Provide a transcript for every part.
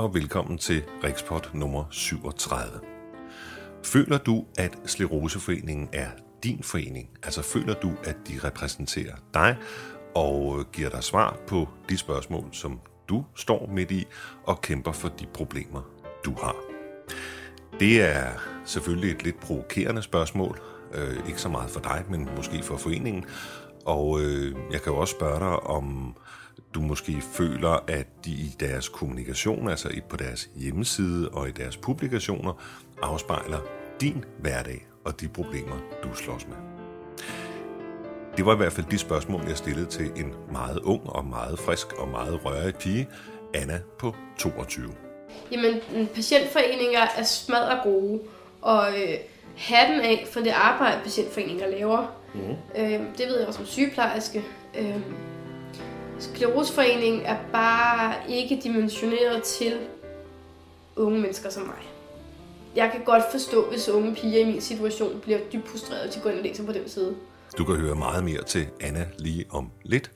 og velkommen til Rikspot nummer 37. Føler du, at Scleroseforeningen er din forening? Altså føler du, at de repræsenterer dig og giver dig svar på de spørgsmål, som du står midt i og kæmper for de problemer, du har? Det er selvfølgelig et lidt provokerende spørgsmål. Ikke så meget for dig, men måske for foreningen. Og jeg kan jo også spørge dig, om du måske føler, at de i deres kommunikation, altså på deres hjemmeside og i deres publikationer, afspejler din hverdag og de problemer, du slås med. Det var i hvert fald de spørgsmål, jeg stillede til en meget ung og meget frisk og meget rørig pige, Anna på 22. Jamen, patientforeninger er smadre gode, og hatten af for det arbejde, patientforeninger laver. Mm. Det ved jeg også som sygeplejerske. Scleroseforeningen er bare ikke dimensioneret til unge mennesker som mig. Jeg kan godt forstå, hvis unge piger i min situation bliver dybt frustreret til at gå ind og læse på den side. Du kan høre meget mere til Anna lige om lidt.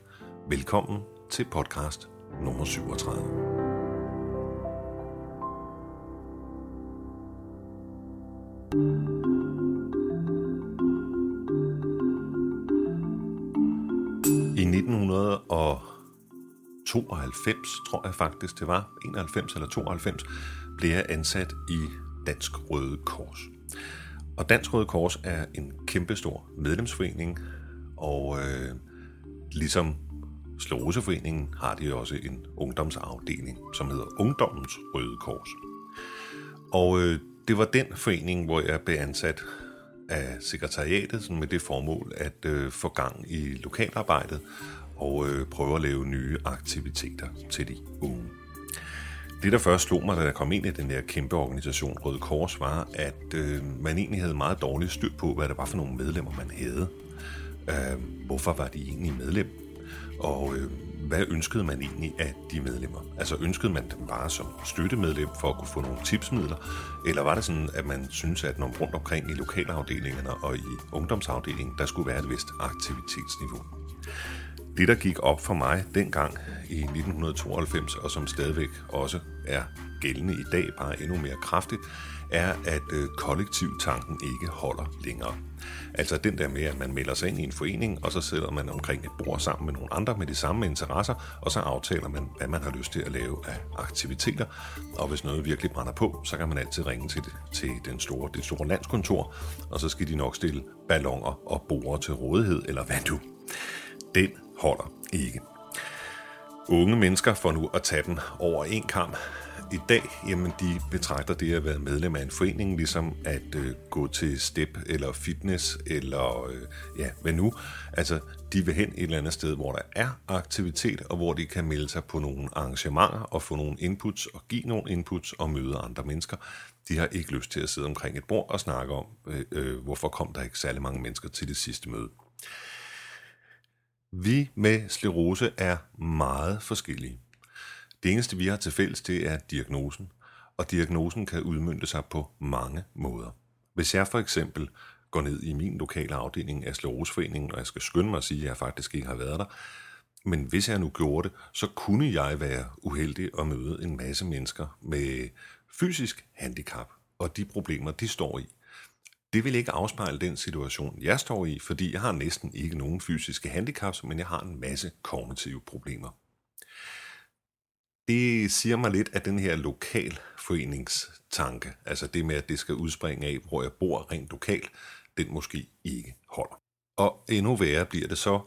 Velkommen til podcast nummer 37. I 1992, tror jeg faktisk det var, 91 eller 92, blev jeg ansat i Dansk Røde Kors. Og Dansk Røde Kors er en kæmpestor medlemsforening, og ligesom Scleroseforeningen har de også en ungdomsafdeling, som hedder Ungdommens Røde Kors. Og det var den forening, hvor jeg blev ansat af sekretariatet med det formål at få gang i lokalarbejdet og prøve at lave nye aktiviteter til de unge. Det, der først slog mig, da jeg kom ind i den der kæmpe organisation Røde Kors, var, at man egentlig havde meget dårligt styr på, hvad det var for nogle medlemmer, man havde. Hvorfor var de egentlig medlem? Og hvad ønskede man egentlig af de medlemmer? Altså ønskede man dem bare som støttemedlem for at kunne få nogle tipsmidler? Eller var det sådan, at man syntes, at når rundt omkring i lokalafdelingerne og i ungdomsafdelingen, der skulle være et vist aktivitetsniveau? Det, der gik op for mig dengang i 1992, og som stadigvæk også er gældende i dag, bare endnu mere kraftigt, er, at kollektivtanken ikke holder længere. Altså den der med, at man melder sig ind i en forening, og så sidder man omkring et bord sammen med nogle andre med de samme interesser, og så aftaler man, hvad man har lyst til at lave af aktiviteter. Og hvis noget virkelig brænder på, så kan man altid ringe til det store landskontor, og så skal de nok stille balloner og borde til rådighed, eller hvad du. Den holder ikke. Unge mennesker får nu at tage den over en kamp. I dag, jamen, de betragter det at være medlem af en forening, ligesom at gå til step eller fitness eller hvad nu. Altså, de vil hen et eller andet sted, hvor der er aktivitet, og hvor de kan melde sig på nogle arrangementer og få nogle inputs og give nogle inputs og møde andre mennesker. De har ikke lyst til at sidde omkring et bord og snakke om, hvorfor kom der ikke særlig mange mennesker til det sidste møde. Vi med sklerose er meget forskellige. Det eneste, vi har til fælles, det er diagnosen, og diagnosen kan udmønte sig på mange måder. Hvis jeg for eksempel går ned i min lokale afdeling af Scleroseforeningen, og jeg skal skynde mig at sige, at jeg faktisk ikke har været der, men hvis jeg nu gjorde det, så kunne jeg være uheldig at møde en masse mennesker med fysisk handicap, og de problemer, de står i. Det vil ikke afspejle den situation, jeg står i, fordi jeg har næsten ikke nogen fysiske handicaps, men jeg har en masse kognitive problemer. Det siger mig lidt, at den her lokalforeningstanke, altså det med, at det skal udspringe af, hvor jeg bor rent lokalt, den måske ikke holder. Og endnu værre bliver det så,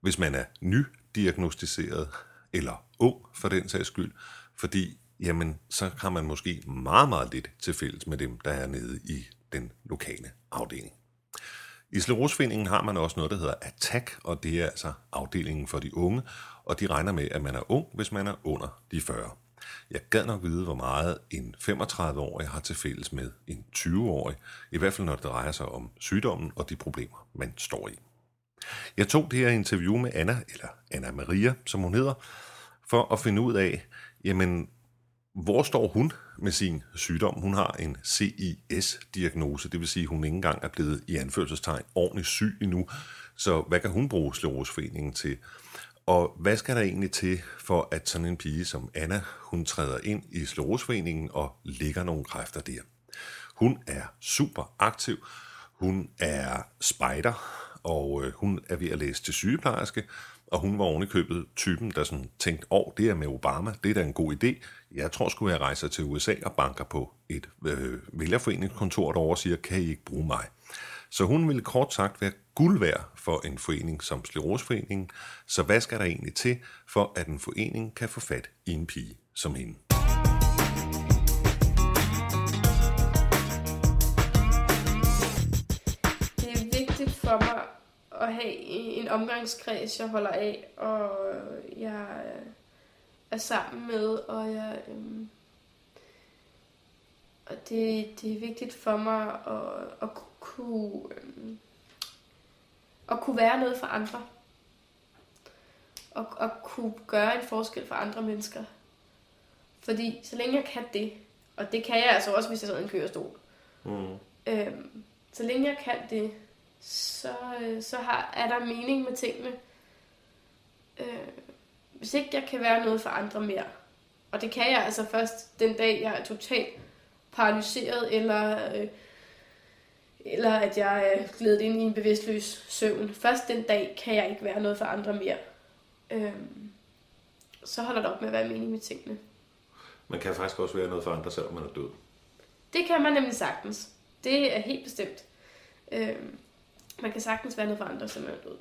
hvis man er nydiagnostiseret eller ung for den sags skyld, fordi jamen, så har man måske meget, meget lidt til fælles med dem, der er nede i den lokale afdeling. I Scleroseforeningen har man også noget, der hedder ATTAC, og det er altså afdelingen for de unge, og de regner med, at man er ung, hvis man er under de 40. Jeg gad nok vide, hvor meget en 35-årig har til fælles med en 20-årig, i hvert fald når det drejer sig om sygdommen og de problemer, man står i. Jeg tog det her interview med Anna, eller Anna Maria, som hun hedder, for at finde ud af, jamen, hvor står hun med sin sygdom? Hun har en CIS-diagnose, det vil sige, at hun ikke engang er blevet i anførselstegn ordentligt syg endnu. Så hvad kan hun bruge Scleroseforeningen til? Og hvad skal der egentlig til for, at sådan en pige som Anna, hun træder ind i Scleroseforeningen og lægger nogle kræfter der? Hun er super aktiv, hun er spejder, og hun er ved at læse til sygeplejerske, og hun var ovenikøbet typen, der sådan tænkte, det er med Obama, det er da en god idé. Jeg tror sgu, jeg rejser til USA og banker på et vælgerforeningskontor derovre og siger, kan I ikke bruge mig? Så hun ville kort sagt være guld værd for en forening som Scleroseforeningen. Så hvad skal der egentlig til, for at en forening kan få fat i en pige som hende? Det er vigtigt for mig at have en omgangskreds, jeg holder af, og jeg er sammen med, og jeg... Og det er vigtigt for mig at kunne være noget for andre. Og kunne gøre en forskel for andre mennesker. Fordi så længe jeg kan det, og det kan jeg altså også, hvis jeg sidder i en kørestol. Så længe jeg kan det, så er der mening med tingene. Hvis ikke jeg kan være noget for andre mere. Og det kan jeg altså først den dag, jeg er totalt paralyseret, eller at jeg er glædet ind i en bevidstløs søvn. Først den dag kan jeg ikke være noget for andre mere. Så holder det op med at være mening med tingene. Man kan faktisk også være noget for andre, selvom man er død. Det kan man nemlig sagtens. Det er helt bestemt. Man kan sagtens være noget for andre, selvom man er død.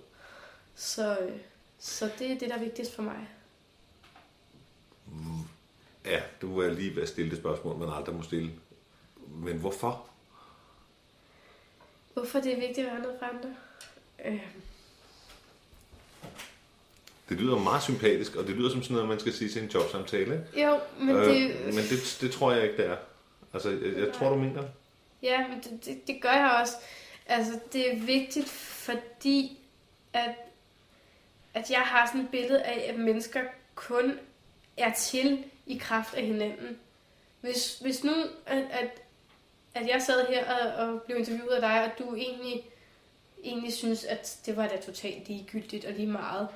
Så det er det, der er vigtigst for mig. Ja, det må jeg lige ved at stille det spørgsmål, man aldrig må stille. Men hvorfor? Hvorfor det er vigtigt at være noget for andre? Det lyder meget sympatisk, og det lyder som sådan noget, man skal sige til en jobsamtale. Jo, men det tror jeg ikke, det er. Altså, jeg tror, du mener. Ja, men det gør jeg også. Altså, det er vigtigt, fordi at jeg har sådan et billede af, at mennesker kun er til i kraft af hinanden. Hvis nu, at jeg sad her og blev interviewet af dig, og du egentlig synes, at det var da totalt ligegyldigt og lige meget,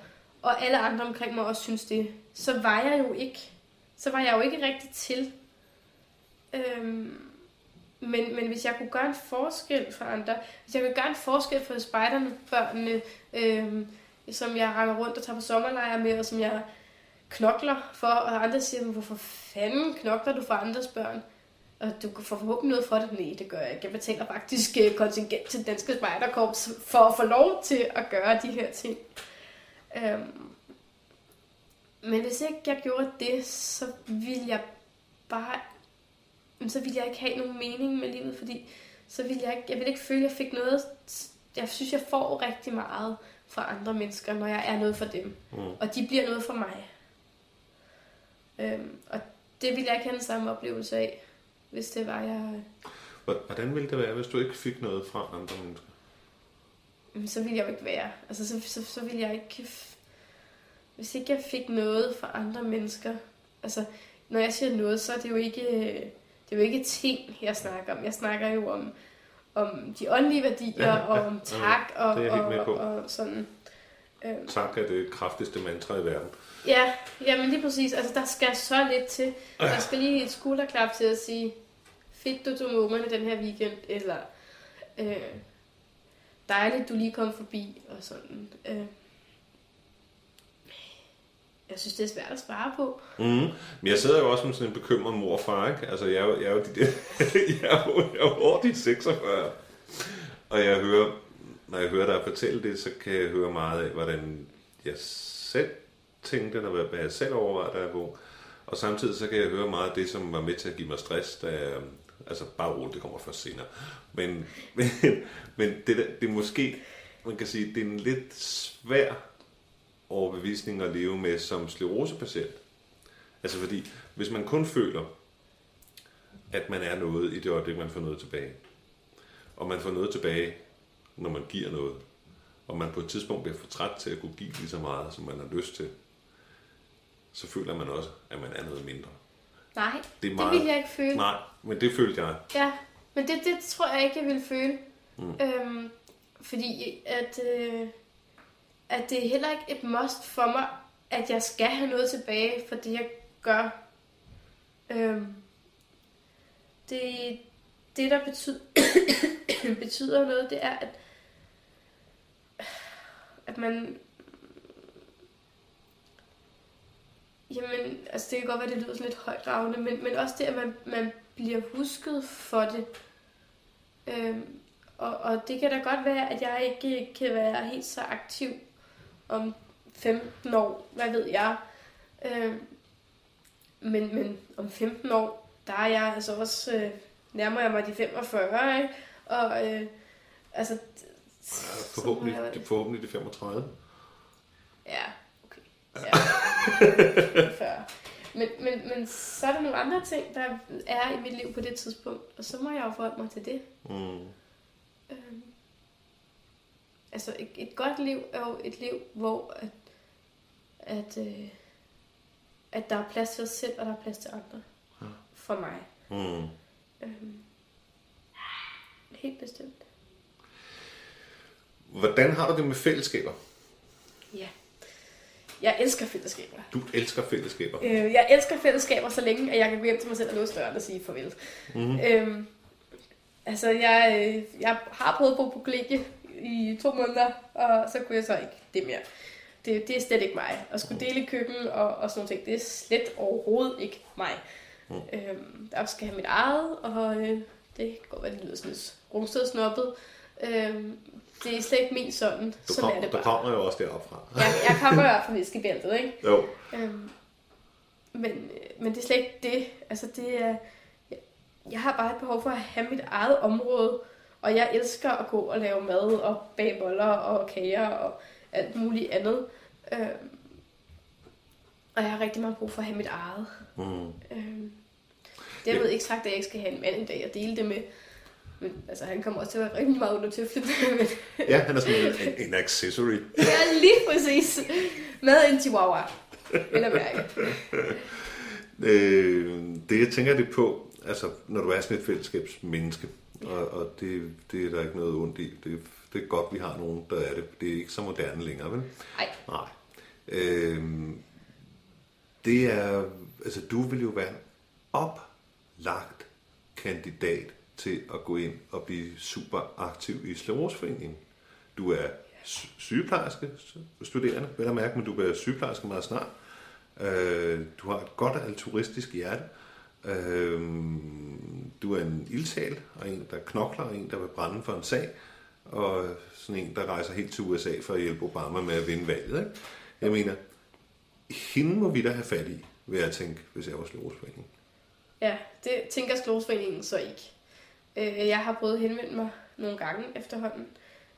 og alle andre omkring mig også synes det, så var jeg jo ikke rigtig til. Men hvis jeg kunne gøre en forskel for andre, hvis jeg kunne gøre en forskel for spejderne, børnene, som jeg render rundt og tager på sommerlejre med, og som jeg knokler for, og andre siger, hvorfor fanden knokler du for andres børn? Og du får forhåbentlig noget for det. Nej, det gør jeg ikke. Jeg betaler faktisk kontingent til Danske Spejderkorps for at få lov til at gøre de her ting. Men hvis ikke jeg gjorde det, så ville jeg ikke have nogen mening med livet, fordi jeg ville ikke føle, at jeg fik noget. Jeg synes, jeg får rigtig meget fra andre mennesker, når jeg er noget for dem. Og de bliver noget for mig. Og det ville jeg ikke have den samme oplevelse af, hvis det var jeg... Hvordan ville det være, hvis du ikke fik noget fra andre mennesker? Så ville jeg jo ikke være. Altså, så ville jeg ikke... Hvis ikke jeg fik noget fra andre mennesker... Altså, når jeg siger noget, så er det jo ikke... Det er jo ikke ting, jeg snakker om. Jeg snakker jo om de åndelige værdier, og om tak, og sådan... Tak er det kraftigste mantra i verden. Ja, men lige præcis. Altså, der skal så lidt til. Der skal lige et skulderklap til at sige, fedt du tog med ungerne den her weekend, eller dejligt du lige kom forbi, og sådan. Jeg synes, det er svært at svare på. Men jeg sidder jo også som sådan en bekymret mor og far, ikke? Altså, jeg er jo de der... jeg er over de 46, og jeg hører... Når jeg hører dig fortælle det, så kan jeg høre meget af, hvordan jeg selv tænkte, eller hvad jeg selv overvejede, da jeg var. Og samtidig så kan jeg høre meget af det, som var med til at give mig stress, da jeg, altså bare roligt, det kommer først senere. Men det er måske, man kan sige, det er en lidt svær overbevisning at leve med som sklerosepatient. Altså fordi, hvis man kun føler, at man er noget i det øjeblik, man får noget tilbage, og man får noget tilbage, når man giver noget, og man på et tidspunkt bliver for træt til at kunne give lige så meget, som man har lyst til, så føler man også, at man er noget mindre. Nej, det ville jeg ikke føle. Nej, men det følte jeg. Ja, men det tror jeg ikke, jeg ville føle. Fordi at at det er heller ikke et must for mig, at jeg skal have noget tilbage for det, jeg gør. Det der betyder noget, det er, at man... Jamen, altså det kan godt være, det lyder sådan lidt højtravende, men også det, at man bliver husket for det. Og det kan da godt være, at jeg ikke kan være helt så aktiv om 15 år, hvad ved jeg. Men om 15 år, der er jeg altså også, nærmer jeg mig de 45, ikke? Og altså... Forhåbentlig de 35. Ja, okay. Ja. Men så er der nogle andre ting, der er i mit liv på det tidspunkt, og så må jeg jo forholde mig til det. Mm. Altså et godt liv er jo et liv, hvor at der er plads til os selv, og der er plads til andre. For mig. Mm. Helt bestemt. Hvordan har du det med fællesskaber? Ja. Jeg elsker fællesskaber. Du elsker fællesskaber? Jeg elsker fællesskaber, så længe at jeg kan gå hjem til mig selv og låse døren og sige farvel. Mm-hmm. Altså, jeg har prøvet at bo på kollegie i 2 måneder, og så kunne jeg så ikke det mere. Det er slet ikke mig. At skulle dele køkken og sådan noget ting, det er slet overhovedet ikke mig. Mm. Jeg skal have mit eget, og det kan godt være, det lyder sådan lidt rungstødsnoppet. Det er slet ikke min sådan, så er det bare. Du kommer jo også deroppe fra. Jeg kommer jo fra Viskebæltet, ikke? Jo. Men det er slet ikke det. Altså det er, jeg har bare et behov for at have mit eget område, og jeg elsker at gå og lave mad og bage boller og kager og alt muligt andet. Og jeg har rigtig meget brug for at have mit eget. Mm. Det er ikke sagt, at jeg ikke skal have en mand en dag og dele det med. Men altså, han kommer også til at være rigtig meget undertøflet. Ja, han er sådan en accessory. Ja, lige præcis. Med en chihuahua. Eller mærke. Det, jeg tænker det på, altså, når du er sådan et fællesskabsmenneske, og det er der ikke noget ondt i. Det er godt, vi har nogen, der er det. Det er ikke så moderne længere, vel? Nej. Det er, altså, du vil jo være en oplagt kandidat til at gå ind og blive super aktiv i Scleroseforeningen. Du er sygeplejerske studerende, vel at mærke, men du bliver sygeplejerske meget snart. Du har et godt altruistisk hjerte. Du er en ildsjæl, og en, der knokler, og en, der vil brænde for en sag, og sådan en, der rejser helt til USA for at hjælpe Obama med at vinde valget. Ikke? Jeg mener, hende må vi da have fat i, vil jeg tænke, hvis jeg var Scleroseforeningen. Ja, det tænker Scleroseforeningen så ikke. Jeg har prøvet at henvende mig nogle gange efterhånden,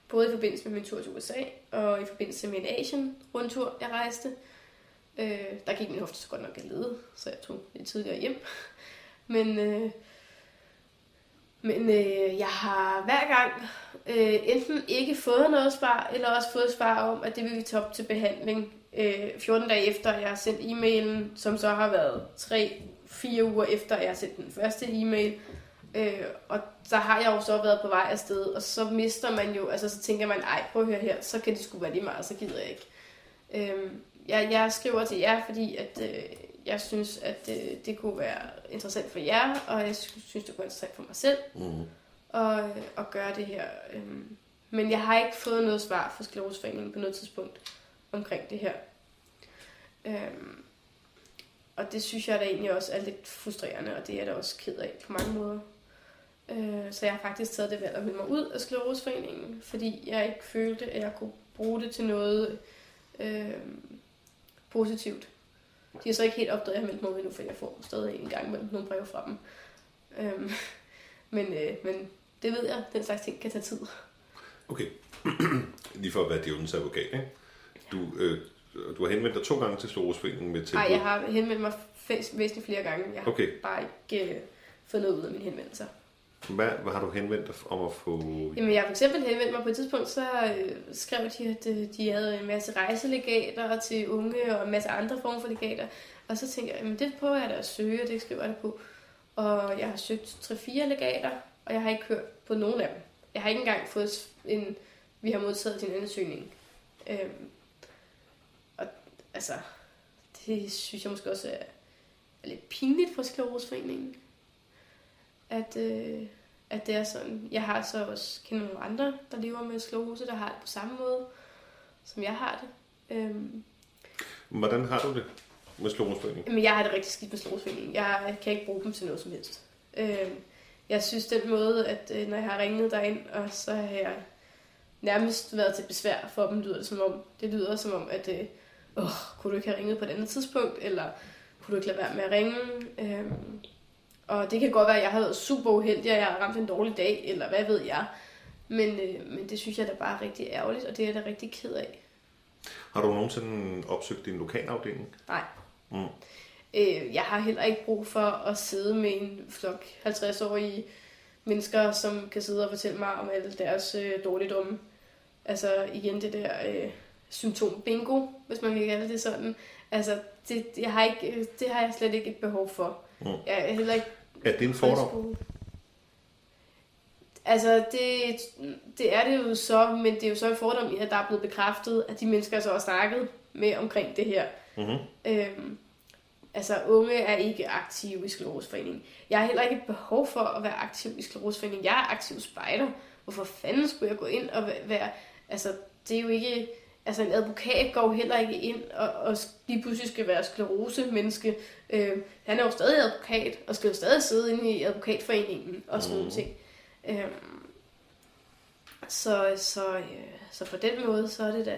både i forbindelse med min tur til USA, og i forbindelse med en Asien-rundtur, jeg rejste. Der gik min hofte så godt nok af lede, så jeg tog lidt tidligere hjem. Men jeg har hver gang enten ikke fået noget svar, eller også fået svar om, at det vil vi tage op til behandling 14 dage efter, jeg har sendt e-mailen, som så har været 3-4 uger efter, jeg har sendt den første e-mail. Og så har jeg jo så været på vej afsted, og så mister man jo, altså så tænker man, ej, prøv at høre her, så kan det sgu være lige meget, så gider jeg ikke. Jeg skriver til jer, fordi at, jeg synes, at det kunne være interessant for jer, og jeg synes, det kunne være interessant for mig selv, at gøre det her. Men jeg har ikke fået noget svar fra Scleroseforeningen på noget tidspunkt omkring det her. Og det synes jeg da egentlig også er lidt frustrerende, og det er jeg da også ked af på mange måder. Så jeg har faktisk taget det valg at melde mig ud af Scleroseforeningen, fordi jeg ikke følte, at jeg kunne bruge det til noget positivt. De har så ikke helt opdaget, at jeg meldte mig ud nu, for jeg får stadig en gang imellem nogle breve fra dem. Men det ved jeg, den slags ting kan tage tid. Okay. Lige for at være djævelens advokat, ikke? Du har henvendt dig 2 gange til Scleroseforeningen med tilbud? Nej, jeg har henvendt mig væsentligt flere gange. Jeg har bare ikke fået noget ud af mine henvendelser. Hvad har du henvendt dig om at få... Jamen, jeg har for eksempel henvendt mig på et tidspunkt, så skrev de, at de havde en masse rejselegater til unge og en masse andre former for legater. Og så tænkte jeg, jamen det prøver jeg da at søge, og det skriver jeg da på. Og jeg har søgt 3-4 legater, og jeg har ikke hørt på nogen af dem. Jeg har ikke engang fået en... Vi har modtaget din ansøgning. altså, det synes jeg måske også er lidt pinligt for Scleroseforeningen. At det er sådan. Jeg har så også kendt nogle andre, der lever med sklerose, der har det på samme måde, som jeg har det. Hvordan har du det med Scleroseforeningen? Men jeg har det rigtig skidt med Scleroseforeningen. Jeg kan ikke bruge dem til noget som helst. Jeg synes den måde, at når jeg har ringet derind, og så har jeg nærmest været til besvær for dem, lyder det som om. Det lyder som om, at kunne du ikke have ringet på et andet tidspunkt, eller kunne du ikke lade være med at ringe? Og det kan godt være, at jeg har været super uheldig, og jeg har ramt en dårlig dag, eller hvad ved jeg. Men det synes jeg da bare er rigtig ærgerligt, og det er jeg da rigtig ked af. Har du nogensinde opsøgt din lokalafdeling? Nej. Mm. Jeg har heller ikke brug for at sidde med en flok 50-årige mennesker, som kan sidde og fortælle mig om alle deres dårligdomme. Altså igen det der symptom bingo, hvis man kan kalde det sådan. Altså det har jeg slet ikke et behov for. Mm. Jeg er heller ikke. Er det en fordom? Altså det er det jo så, men det er jo så en fordom i, at der er blevet bekræftet, at de mennesker så har snakket med omkring det her. Mm-hmm. Altså unge er ikke aktive i Scleroseforeningen. Jeg har heller ikke behov for at være aktiv i Scleroseforeningen. Jeg er aktiv spejder. Hvorfor fanden skulle jeg gå ind og være... Altså det er jo ikke... Altså en advokat går heller ikke ind og lige pludselig skal være sklerose-menneske. Han er jo stadig advokat og skal jo stadig sidde inde i advokatforeningen og sådan nogle ting. Så på den måde, så er det da...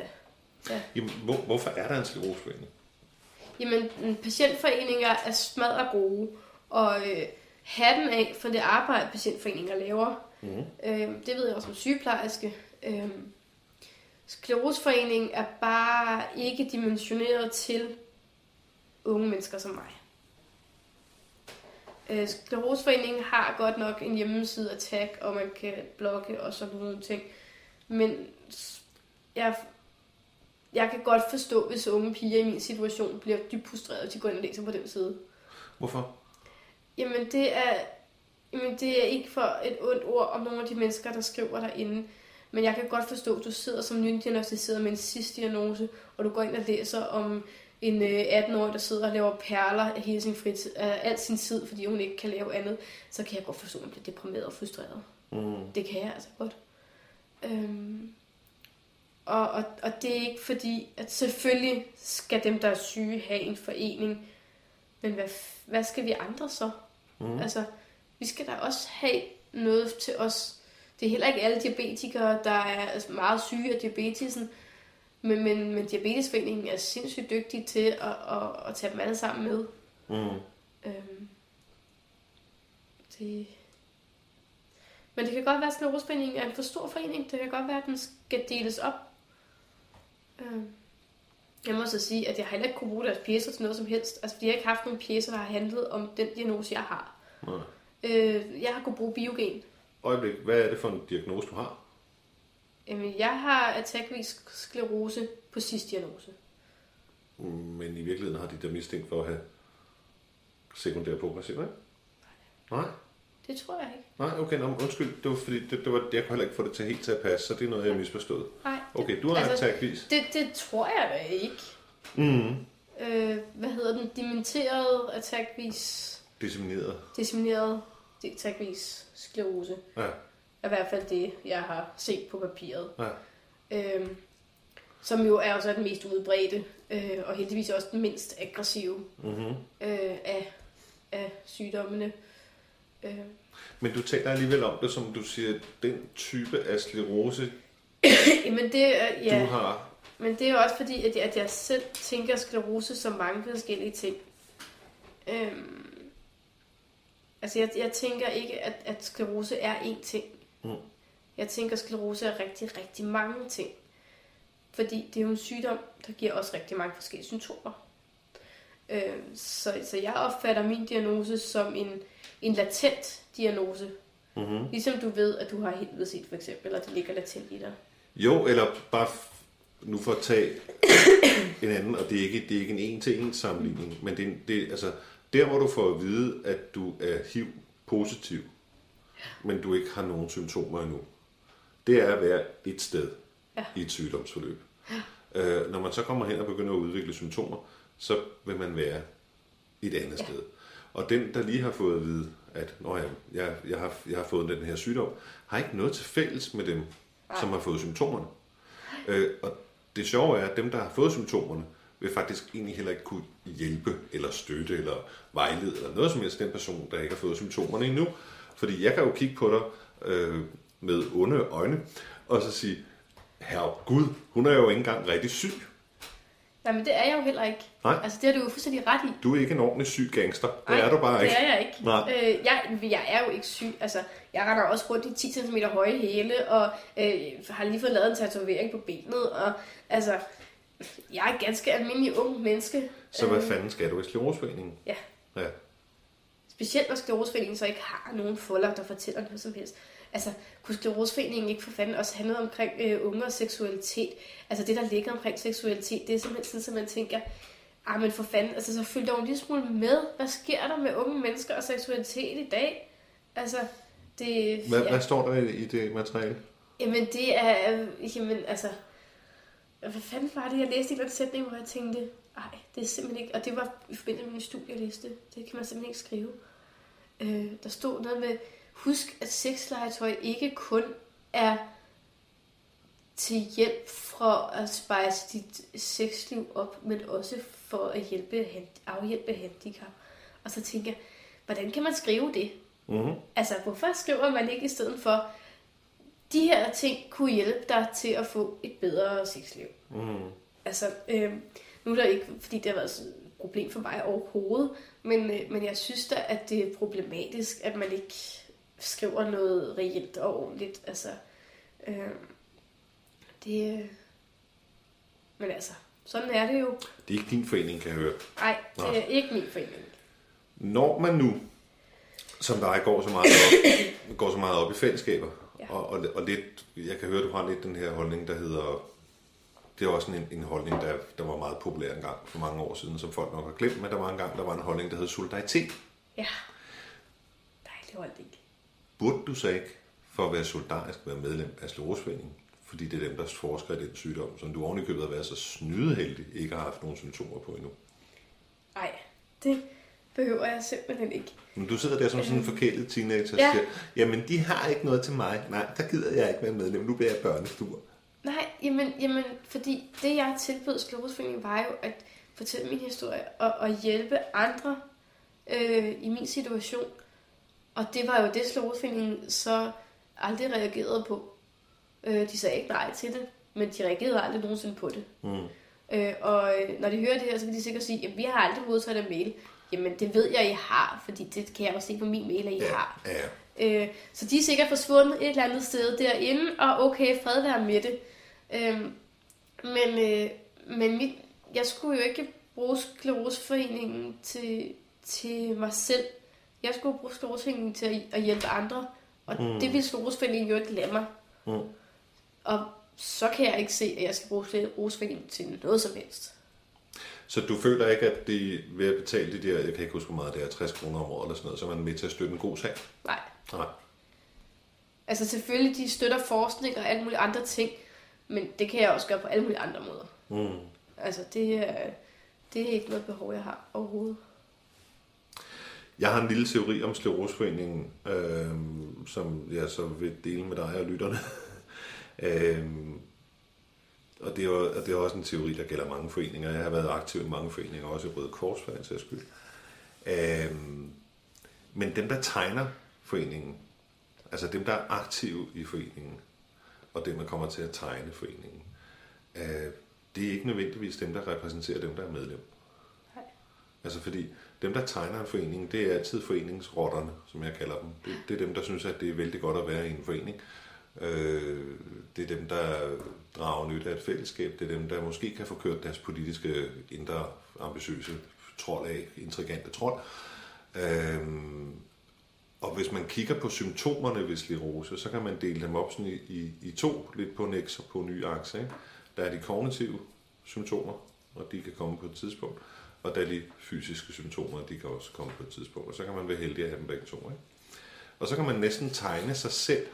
Ja. Jamen, hvorfor er der en Scleroseforening? Jamen, patientforeninger er smadret gode, og hatten af for det arbejde, patientforeninger laver. Mm. Det ved jeg også som sygeplejerske. Scleroseforeningen er bare ikke dimensioneret til unge mennesker som mig. Scleroseforeningen har godt nok en hjemmeside at tagge, og man kan blogge og sådan nogle ting. Men jeg kan godt forstå, hvis unge piger i min situation bliver dybt frustreret, og de går ind og læser på den side. Hvorfor? Jamen det er ikke for et ondt ord om nogle af de mennesker, der skriver derinde. Men jeg kan godt forstå, at du sidder som nydiagnosticeret med en sidste diagnose, og du går ind og læser om en 18-årig, der sidder og laver perler hele sin fritid, al sin tid, fordi hun ikke kan lave andet. Så kan jeg godt forstå, at man bliver deprimeret og frustreret. Mm. Det kan jeg altså godt. Og det er ikke fordi, at selvfølgelig skal dem, der er syge, have en forening. Men hvad skal vi andre så? Mm. Altså, vi skal da også have noget til os. Det er heller ikke alle diabetikere, der er meget syge af diabetesen. Men Diabetesforeningen er sindssygt dygtig til at tage dem alle sammen med. Mm. Men det kan godt være, at Scleroseforeningen er en for stor forening. Det kan godt være, at den skal deles op. Jeg må så sige, at jeg heller ikke kunne bruge deres pjecer til noget som helst. Altså, fordi jeg ikke har haft nogen pjecer, der har handlet om den diagnose, jeg har. Mm. Jeg har kunnet bruge BioGen. Øjeblik, hvad er det for en diagnose, du har? Jamen, jeg har attackvis sklerose på sidste diagnose. Men i virkeligheden har de da mistænkt for at have sekundære progressiver, ikke? Nej. Det tror jeg ikke. Nej, okay, undskyld. Det var fordi, jeg kunne heller ikke få det til helt til at passe, så det er noget, jeg misforstået. Nej. Okay, du har attackvis. Det tror jeg da ikke. Mm. Hvad hedder den? Dementeret attackvis... Dissemineret. Attackvis sklerose. Ja. I hvert fald det, jeg har set på papiret. Ja. Som jo er også den mest udbredte, og heldigvis også den mindst aggressive af sygdommene. Men du taler alligevel om det, som du siger, den type af sklerose, men det, ja, du har. Men det er jo også fordi, at jeg selv tænker sklerose som mange forskellige ting. Altså jeg tænker ikke, at sklerose er én ting. Mm. Jeg tænker, at sklerose er rigtig, rigtig mange ting. Fordi det er jo en sygdom, der giver også rigtig mange forskellige symptomer. Så jeg opfatter min diagnose som en latent diagnose. Mm-hmm. Ligesom du ved, at du har helvedesild for eksempel, eller det ligger latent i dig. Jo, eller bare nu for at tage en anden, og det er ikke en en-til-en sammenligning, men det altså... Der, hvor du får at vide, at du er HIV-positiv, men du ikke har nogen symptomer endnu, det er at være et sted i et sygdomsforløb. Når man så kommer hen og begynder at udvikle symptomer, så vil man være et andet sted. Og den, der lige har fået at vide, at jeg har fået den her sygdom, har ikke noget til fælles med dem, som har fået symptomerne. Og det sjove er, at dem, der har fået symptomerne, vil faktisk egentlig heller ikke kunne hjælpe, eller støtte, eller vejlede, eller noget som helst den person, der ikke har fået symptomerne endnu. Fordi jeg kan jo kigge på dig med onde øjne, og så sige, herre Gud, hun er jo ikke engang rigtig syg. Nej, men det er jeg jo heller ikke. Nej. Altså, det har du jo fuldstændig ret i. Du er ikke en ordentlig syg gangster. Nej, det er du bare ikke. Det er jeg ikke. Nej. Jeg er jo ikke syg. Altså, jeg retter også rundt i 10 cm høje hæle, og har lige fået lavet en tatovering på benet, og altså... Jeg er et ganske almindelig ung menneske. Så hvad fanden skal du i Scleroseforeningen? Ja. Specielt når Scleroseforeningen så ikke har nogen folder, der fortæller noget som helst. Altså, kunne Scleroseforeningen ikke for fanden også handle omkring unge og seksualitet? Altså det, der ligger omkring seksualitet, det er simpelthen sådan, at man tænker, men for fanden, altså så følg dog en lille smule med. Hvad sker der med unge mennesker og seksualitet i dag? Altså, det... Hvad står der i det materiale? Jamen, det er... Hvad fanden var det? Jeg læste en eller anden sætning, hvor jeg tænkte, nej, det er simpelthen ikke... Og det var i forbindelse med min studieliste. Det kan man simpelthen ikke skrive. Der stod noget med, husk at sexlegetøj ikke kun er til hjælp for at spejse dit sexliv op, men også for at afhjælpe handicap. Og så tænker jeg, hvordan kan man skrive det? Mm-hmm. Altså, hvorfor skriver man ikke i stedet for... De her ting kunne hjælpe dig til at få et bedre sexliv. Mm. Altså, nu er det ikke, fordi det har været et problem for mig overhovedet, men jeg synes da, at det er problematisk, at man ikke skriver noget reelt og ordentligt. Altså, det... Men altså, sådan er det jo. Det er ikke din forening, kan jeg høre. Nej, det er ikke min forening. Når man nu, som dig, går så meget op i fællesskaber, og lidt, jeg kan høre, du har lidt den her holdning, der hedder... Det er også en holdning, der var meget populær en gang for mange år siden, som folk nok har glemt, men der var en holdning, der hed solidaritet. Ja, dejlig holdning. Burde du så ikke, for at være solidarisk, være medlem af Scleroseforeningen? Fordi det er dem, der forsker i den sygdom, som du ovenikøbet har været så snydeheldig, ikke har haft nogen symptomer på endnu. Nej, det... behøver jeg simpelthen ikke. Men du sidder der som sådan en forkælet teenager, ja. Og siger, jamen de har ikke noget til mig. Nej, der gider jeg ikke være medlem. Nu bliver jeg børnestuer. Nej, jamen, fordi det jeg tilbød Scleroseforeningen var jo at fortælle min historie og hjælpe andre i min situation. Og det var jo det Scleroseforeningen så aldrig reagerede på. De sagde ikke nej til det, men de reagerede aldrig nogensinde på det. Mm. Og når de hører det her, så vil de sikkert sige, jamen vi har aldrig modtaget en mail. Jamen, det ved jeg, I har, fordi det kan jeg også se på min mail, at I har. Ja. Så de er sikkert forsvundet et eller andet sted derinde, og okay, fred være med det. Men jeg skulle jo ikke bruge Scleroseforeningen til mig selv. Jeg skulle bruge Scleroseforeningen til at hjælpe andre, og det ville Scleroseforeningen jo ikke lade mig. Mm. Og så kan jeg ikke se, at jeg skal bruge Scleroseforeningen til noget som helst. Så du føler ikke, at det ved at betale de der, jeg kan ikke huske, hvor meget det er, 60 kroner om året eller sådan noget, så er man med til at støtte en god sag? Nej. Altså selvfølgelig, de støtter forskning og alle mulige andre ting, men det kan jeg også gøre på alle mulige andre måder. Mm. Altså det er ikke noget behov, jeg har overhovedet. Jeg har en lille teori om Scleroseforeningen, som jeg så vil dele med dig og lytterne. Og det er også en teori, der gælder mange foreninger. Jeg har været aktiv i mange foreninger, også i Røde Kors, for den sags skyld. Men dem, der tegner foreningen, altså dem, der er aktive i foreningen, og dem, der kommer til at tegne foreningen, det er ikke nødvendigvis dem, der repræsenterer dem, der er medlem. Nej. Altså fordi dem, der tegner en forening, det er altid foreningsrotterne, som jeg kalder dem. Det er dem, der synes, at det er vældig godt at være i en forening. Det er dem, der drager nyt af et fællesskab. Det er dem, der måske kan få kørt deres politiske, indre, ambitiøse intrigante trold. Og hvis man kigger på symptomerne ved Slerose, så kan man dele dem op sådan i to, lidt på en x og på en ny akse, ikke? Der er de kognitive symptomer, og de kan komme på et tidspunkt. Og der er de fysiske symptomer, og de kan også komme på et tidspunkt. Og så kan man være heldig at have dem begge to. Ikke? Og så kan man næsten tegne sig selv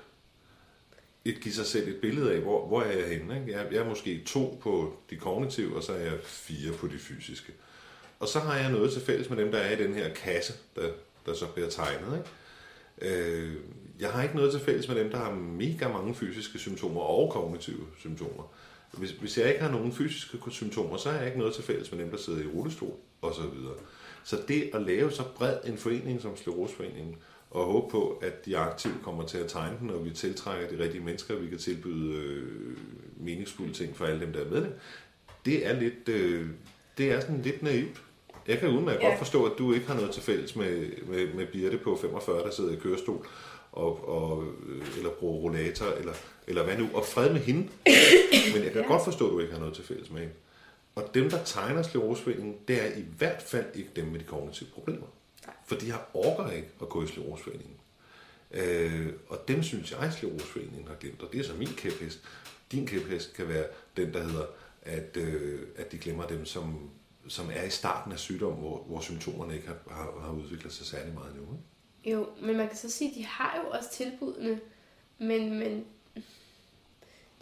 et give sig selv et billede af, hvor er jeg henne. Ikke? Jeg er måske 2 på de kognitive, og så er jeg 4 på de fysiske. Og så har jeg noget til fælles med dem, der er i den her kasse, der så bliver tegnet. Ikke? Jeg har ikke noget til fælles med dem, der har mega mange fysiske symptomer og kognitive symptomer. Hvis jeg ikke har nogen fysiske symptomer, så har jeg ikke noget til fælles med dem, der sidder i rullestol osv. Så det at lave så bred en forening som Scleroseforeningen, og håbe på, at de aktivt kommer til at tegne den, og vi tiltrækker de rigtige mennesker, og vi kan tilbyde meningsfulde ting for alle dem, der er med det. Det er lidt, det er sådan lidt naivt. Jeg kan udmærket godt forstå, at du ikke har noget til fælles med Birte på 45, der sidder i kørestol, eller bruger rollator, eller hvad nu, og fred med hende. Men jeg kan godt forstå, at du ikke har noget til fælles med hende. Og dem, der tegner Scleroseforeningen, det er i hvert fald ikke dem med de kognitive problemer. For de har orker ikke at gå i Scleroseforeningen. Og dem synes jeg, Scleroseforeningen har glemt, og det er så min kæphest. Din kæphest kan være den, der hedder, at de glemmer dem, som er i starten af sygdommen, hvor symptomerne ikke har udviklet sig særlig meget endnu. Ikke? Jo, men man kan så sige, at de har jo også tilbudene, men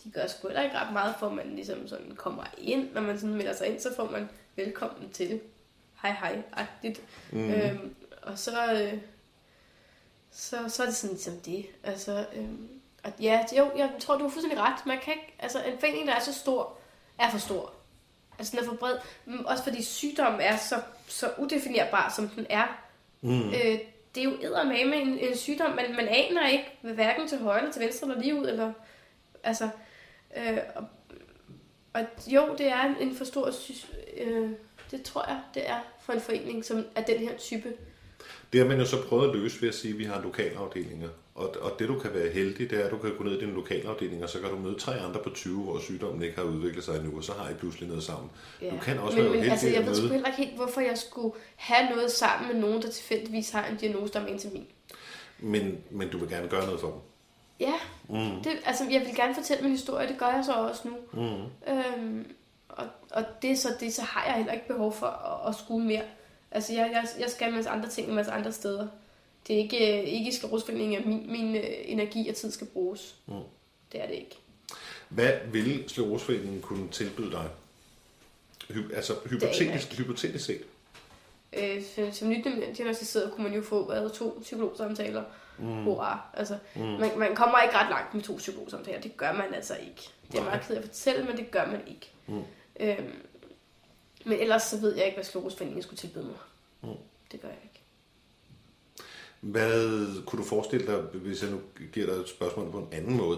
de gør sgu heller ikke ret meget, for man ligesom sådan kommer ind. Når man sådan melder sig ind, så får man velkommen til hej-agtigt. Mm. Og så er det sådan ligesom det. Altså, og ja, jo, jeg tror, du har fuldstændig ret. Man kan ikke, altså en forening, der er så stor, er for stor. Altså den er for bred. Også fordi sygdommen er så udefinerbar, som den er. Mm. Det er jo eddermame med en sygdom, man aner ikke, hverken til højre, til venstre, eller lige ud, eller... Altså, og jo, det er en for stor... det tror jeg, det er for en forening, som er den her type. Det har man jo så prøvet at løse ved at sige, at vi har lokalafdelinger. Og det, du kan være heldig, det er, at du kan gå ned i din lokalafdeling, og så kan du møde 3 andre på 20, hvor sygdommen ikke har udviklet sig endnu, og så har I pludselig noget sammen. Ja. Du kan også være heldig altså, jeg ved sgu heller ikke helt, hvorfor jeg skulle have noget sammen med nogen, der tilfældigvis har en diagnose, der er en til min. Men du vil gerne gøre noget for dem? Ja. Mm. Jeg vil gerne fortælle min historie, det gør jeg så også nu. Mm. Og det så har jeg heller ikke behov for at skue mere. Altså, jeg skal en masse andre ting, en masse andre steder. Det er ikke Scleroseforeningen, at min energi og tid skal bruges. Mm. Det er det ikke. Hvad vil Scleroseforeningen kunne tilbyde dig? Hypotetisk set. Som nyt diagnosticeret kunne man jo få 2 psykologsamtaler. Hurra. Altså, man kommer ikke ret langt med 2 psykologsamtaler. Det gør man altså ikke. Det er meget kedeligt at fortælle, men det gør man ikke. Mm. Men ellers så ved jeg ikke, hvad Scleroseforeningen skulle tilbyde mig. Mm. Det gør jeg ikke. Hvad kunne du forestille dig, hvis jeg nu giver dig et spørgsmål på en anden måde?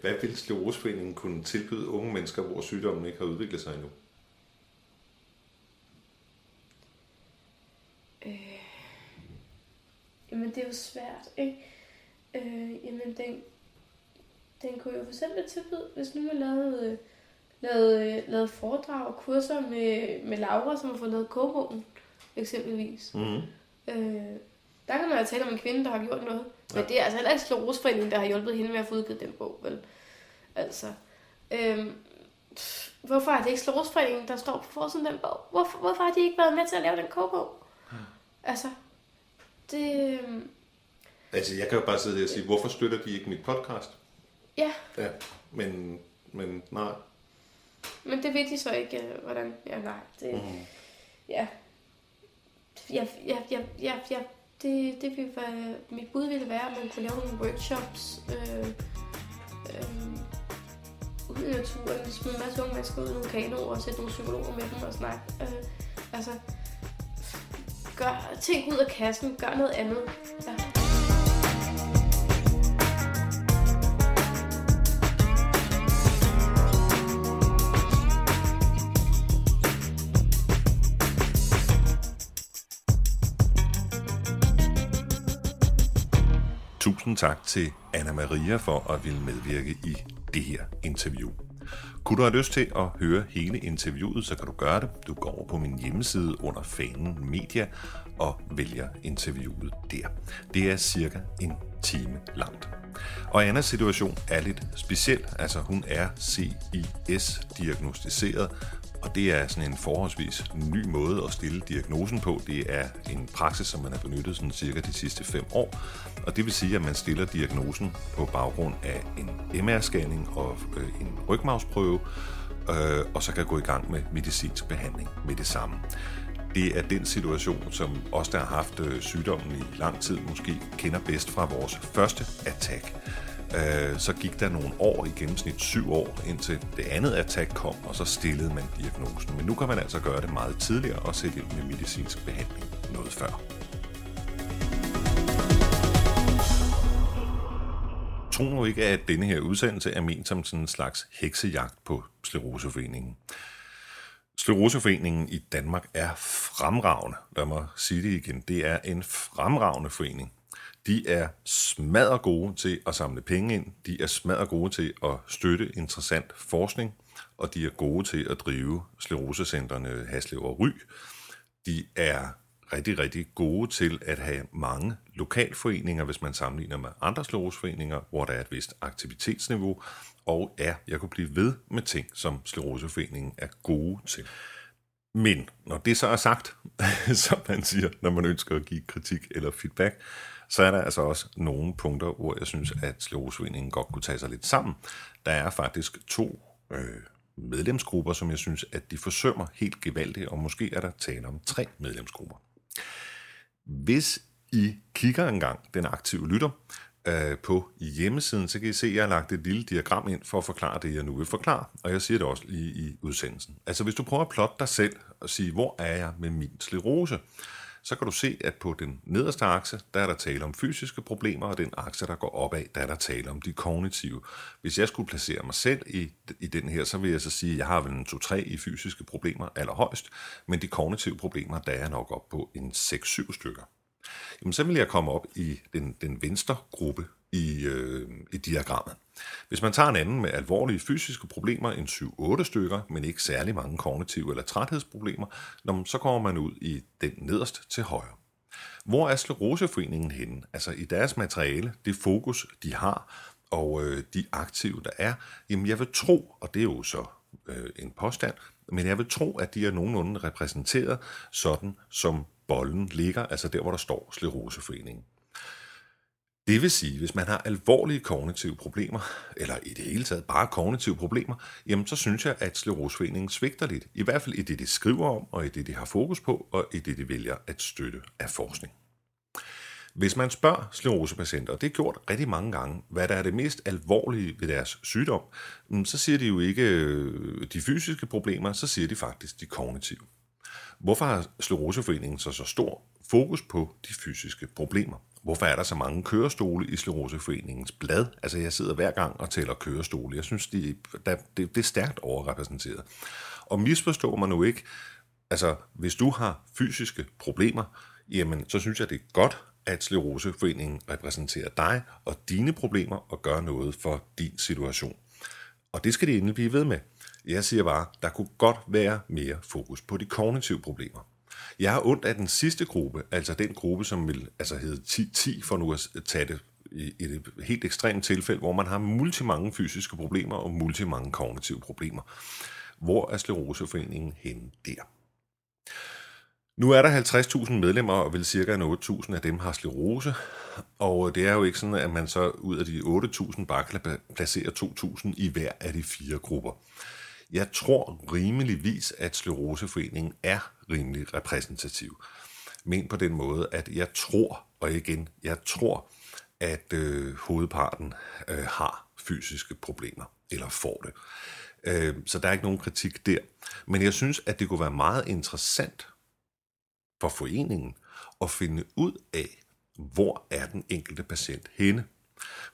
Hvad ville Scleroseforeningen kunne tilbyde unge mennesker, hvor sygdommen ikke har udviklet sig endnu? Jamen det er jo svært, ikke? Jamen den kunne jo for eksempel tilbyde, hvis nu man lavede foredrag og kurser med Laura, som har fået lavet kogebogen, eksempelvis. Mm-hmm. Der kan man jo tale om en kvinde, der har gjort noget. Men det er altså heller ikke Scleroseforeningen, der har hjulpet hende med at få udgivet den bog, vel? Altså, hvorfor er det ikke Scleroseforeningen, der står på forsiden af den bog? Hvorfor har de ikke været med til at lave den kogebog? Mm. Altså, det... Altså, jeg kan jo bare sidde her og sige, hvorfor støtter de ikke mit podcast? Ja. Ja, men nej. Men det ved de så ikke, hvordan... Ja, nej, det... Mm. Ja. Ja. Det ville være... Mit bud ville være, at man kunne lave nogle workshops ude i naturen. Smide en masse unge mennesker ud i nogle kanoer og sætte nogle psykologer med dem og snakke. Altså... Gør ting ud af kassen. Gør noget andet. Ja. Tusind tak til Anna Maria for at ville medvirke i det her interview. Kunne du have lyst til at høre hele interviewet, så kan du gøre det. Du går over på min hjemmeside under fanen Media og vælger interviewet der. Det er cirka en time langt. Og Annas situation er lidt speciel. Altså hun er CIS-diagnostiseret Og det er sådan en forholdsvis ny måde at stille diagnosen på. Det er en praksis, som man har benyttet sådan cirka de sidste 5 år. Og det vil sige, at man stiller diagnosen på baggrund af en MR-scanning og en rygmarvsprøve, og så kan gå i gang med medicinsk behandling med det samme. Det er den situation, som os, der har haft sygdommen i lang tid, måske kender bedst fra vores første attack. Så gik der nogle år, i gennemsnit 7 år, indtil det andet attack kom, og så stillede man diagnosen. Men nu kan man altså gøre det meget tidligere og sætte ind med medicinsk behandling noget før. Tro nu ikke, at denne her udsendelse er ment som sådan en slags heksejagt på Scleroseforeningen. Scleroseforeningen i Danmark er fremragende. Lad mig sige det igen. Det er en fremragende forening. De er smadret gode til at samle penge ind. De er smadret gode til at støtte interessant forskning. Og de er gode til at drive sclerosecentrene Haslev og Ry. De er rigtig, rigtig gode til at have mange lokalforeninger, hvis man sammenligner med andre scleroseforeninger, hvor der er et vist aktivitetsniveau. Og ja, jeg kunne blive ved med ting, som Scleroseforeningen er gode til. Men når det så er sagt, som man siger, når man ønsker at give kritik eller feedback, så er der altså også nogle punkter, hvor jeg synes, at Scleroseforeningen godt kunne tage sig lidt sammen. Der er faktisk 2 medlemsgrupper, som jeg synes, at de forsømmer helt gevaldigt, og måske er der tale om 3 medlemsgrupper. Hvis I kigger engang, den aktive lytter, på hjemmesiden, så kan I se, at jeg har lagt et lille diagram ind for at forklare det, jeg nu vil forklare, og jeg siger det også lige i udsendelsen. Altså hvis du prøver at plotte dig selv og sige, hvor er jeg med min sklerose, så kan du se, at på den nederste akse, der er der tale om fysiske problemer, og den akse, der går opad, der er der tale om de kognitive. Hvis jeg skulle placere mig selv i den her, så vil jeg så sige, at jeg har vel en 2-3 i fysiske problemer allerhøjst, men de kognitive problemer, der er nok op på en 6-7 stykker. Jamen, så vil jeg komme op i den venstre gruppe i diagrammet. Hvis man tager en anden med alvorlige fysiske problemer, en 7-8 stykker, men ikke særlig mange kognitive eller træthedsproblemer, så kommer man ud i den nederst til højre. Hvor er Scleroseforeningen henne? Altså i deres materiale, det fokus, de har, og de aktive, der er, jamen jeg vil tro, og det er jo så en påstand, men jeg vil tro, at de er nogenlunde repræsenteret sådan som bolden ligger, altså der, hvor der står Scleroseforeningen. Det vil sige, hvis man har alvorlige kognitive problemer, eller i det hele taget bare kognitive problemer, jamen så synes jeg, at Scleroseforeningen svigter lidt, i hvert fald i det, de skriver om, og i det, de har fokus på, og i det, de vælger at støtte af forskning. Hvis man spørger sklerosepatienter, og det er gjort rigtig mange gange, hvad der er det mest alvorlige ved deres sygdom, så siger de jo ikke de fysiske problemer, så siger de faktisk de kognitive. Hvorfor har Scleroseforeningen så stor fokus på de fysiske problemer? Hvorfor er der så mange kørestole i Scleroseforeningens blad? Altså, jeg sidder hver gang og tæller kørestole. Jeg synes, det er stærkt overrepræsenteret. Og misforstår man nu ikke, altså, hvis du har fysiske problemer, jamen, så synes jeg, det er godt, at Scleroseforeningen repræsenterer dig og dine problemer og gør noget for din situation. Og det skal de endelig blive ved med. Jeg siger bare, der kunne godt være mere fokus på de kognitive problemer. Jeg har ondt af den sidste gruppe, altså den gruppe, som vil hedde 10-10, for nu at tage det i et helt ekstremt tilfælde, hvor man har multimange fysiske problemer og multimange kognitive problemer. Hvor er Scleroseforeningen henne der? Nu er der 50.000 medlemmer, og vel cirka 8.000 af dem har sklerose, og det er jo ikke sådan, at man så ud af de 8.000 bare kan placere 2.000 i hver af de 4 grupper. Jeg tror rimeligvis, at Scleroseforeningen er rimelig repræsentativ. Men på den måde, at jeg tror, at hovedparten har fysiske problemer, eller får det. Så der er ikke nogen kritik der. Men jeg synes, at det kunne være meget interessant for foreningen at finde ud af, hvor er den enkelte patient henne.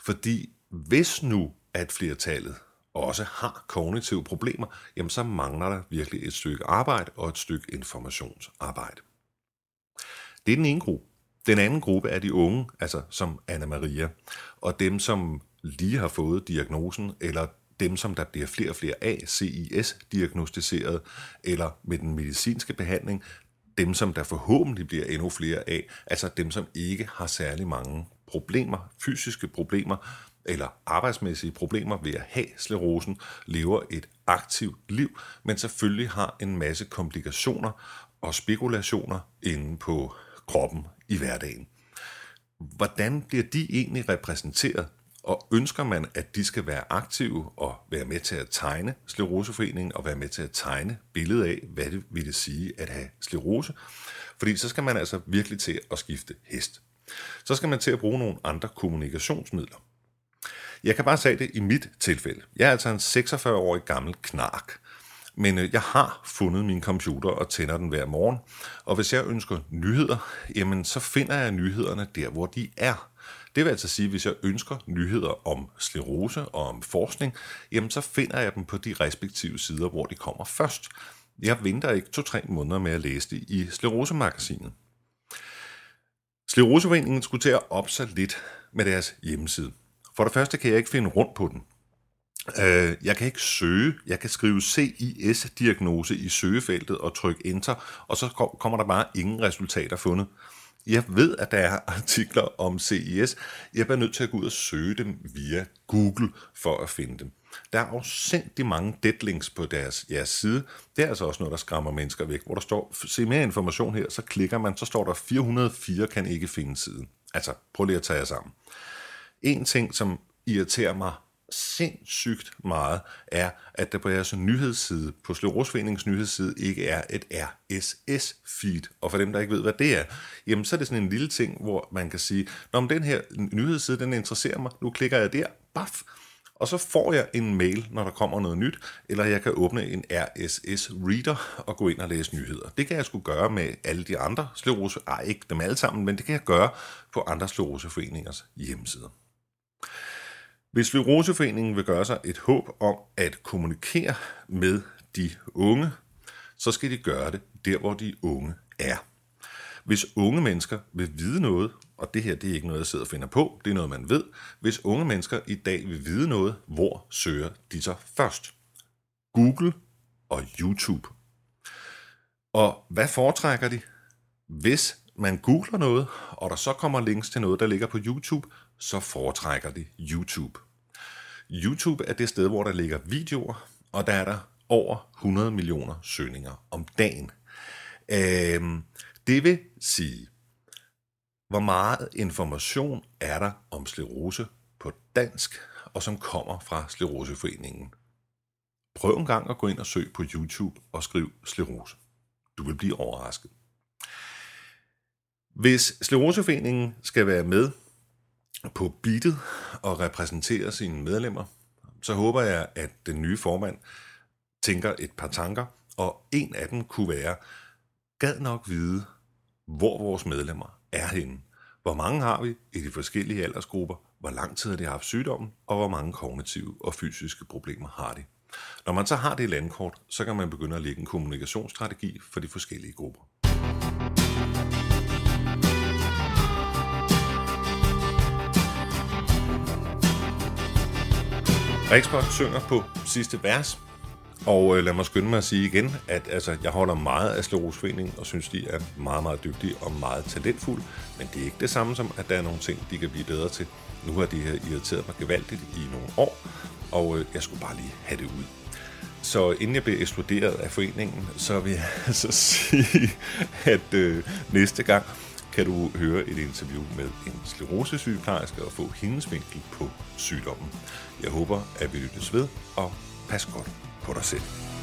Fordi hvis nu at flertallet også har kognitive problemer, jamen så mangler der virkelig et stykke arbejde og et stykke informationsarbejde. Det er den ene gruppe. Den anden gruppe er de unge, altså som Anna Maria, og dem, som lige har fået diagnosen, eller dem, som der bliver flere og flere af, CIS-diagnostiseret, eller med den medicinske behandling, dem, som der forhåbentlig bliver endnu flere af, altså dem, som ikke har særlig mange problemer, fysiske problemer, eller arbejdsmæssige problemer ved at have sklerosen, lever et aktivt liv, men selvfølgelig har en masse komplikationer og spekulationer inde på kroppen i hverdagen. Hvordan bliver de egentlig repræsenteret, og ønsker man, at de skal være aktive og være med til at tegne Scleroseforeningen og være med til at tegne billedet af, hvad det vil sige at have sklerose? Fordi så skal man altså virkelig til at skifte hest. Så skal man til at bruge nogle andre kommunikationsmidler. Jeg kan bare sige det i mit tilfælde. Jeg er altså en 46-årig gammel knark, men jeg har fundet min computer og tænder den hver morgen. Og hvis jeg ønsker nyheder, jamen så finder jeg nyhederne der, hvor de er. Det vil altså sige, at hvis jeg ønsker nyheder om sklerose og om forskning, jamen så finder jeg dem på de respektive sider, hvor de kommer først. Jeg venter ikke 2-3 måneder med at læse det i Sclerosemagasinet. Scleroseforeningen skulle til at oppe sig lidt med deres hjemmeside. For det første kan jeg ikke finde rundt på den. Jeg kan ikke søge. Jeg kan skrive CIS-diagnose i søgefeltet og trykke enter, og så kommer der bare ingen resultater fundet. Jeg ved, at der er artikler om CIS. Jeg bliver nødt til at gå ud og søge dem via Google for at finde dem. Der er afsindig mange deadlinks på jeres side. Det er altså også noget, der skræmmer mennesker væk, hvor der står, se mere information her, så klikker man, så står der 404 kan ikke finde siden. Altså, prøv lige at tage jer sammen. En ting, som irriterer mig sindssygt meget, er, at der på jeres nyhedsside, på Scleroseforeningens nyhedsside, ikke er et RSS-feed. Og for dem, der ikke ved, hvad det er, jamen så er det sådan en lille ting, hvor man kan sige, nå, men den her nyhedsside, den interesserer mig, nu klikker jeg der, baf, og så får jeg en mail, når der kommer noget nyt, eller jeg kan åbne en RSS-reader og gå ind og læse nyheder. Det kan jeg sgu gøre med alle de andre sklerose, ikke dem alle sammen, men det kan jeg gøre på andre Scleroseforeningers hjemmesider. Hvis Scleroseforeningen vil gøre sig et håb om at kommunikere med de unge, så skal de gøre det der, hvor de unge er. Hvis unge mennesker vil vide noget, og det her det er ikke noget, jeg sidder og finder på, det er noget, man ved. Hvis unge mennesker i dag vil vide noget, hvor søger de så først? Google og YouTube. Og hvad foretrækker de? Hvis man googler noget, og der så kommer links til noget, der ligger på YouTube, så foretrækker de YouTube. YouTube er det sted, hvor der ligger videoer, og der er der over 100 millioner søgninger om dagen. Det vil sige, hvor meget information er der om sklerose på dansk, og som kommer fra Scleroseforeningen. Prøv en gang at gå ind og søg på YouTube og skriv sklerose. Du vil blive overrasket. Hvis Scleroseforeningen skal være med på beatet og repræsentere sine medlemmer, så håber jeg, at den nye formand tænker et par tanker, og en af dem kunne være, gad nok vide, hvor vores medlemmer er henne. Hvor mange har vi i de forskellige aldersgrupper? Hvor lang tid har de haft sygdommen? Og hvor mange kognitive og fysiske problemer har de? Når man så har det landkort, så kan man begynde at lægge en kommunikationsstrategi for de forskellige grupper. Rikspot synger på sidste vers, og lad mig skynde mig at sige igen, at altså, jeg holder meget af Scleroseforeningen og synes, de er meget, meget dygtige og meget talentfulde, men det er ikke det samme som, at der er nogle ting, de kan blive bedre til. Nu har de her irriteret mig gevaldigt i nogle år, og jeg skulle bare lige have det ud. Så inden jeg bliver eksploderet af foreningen, så vil jeg altså sige, at næste gang kan du høre et interview med en sklerosesygeplejerske og få hendes vinkel på sygdommen. Jeg håber, at vi lyttes ved, og pas godt på dig selv.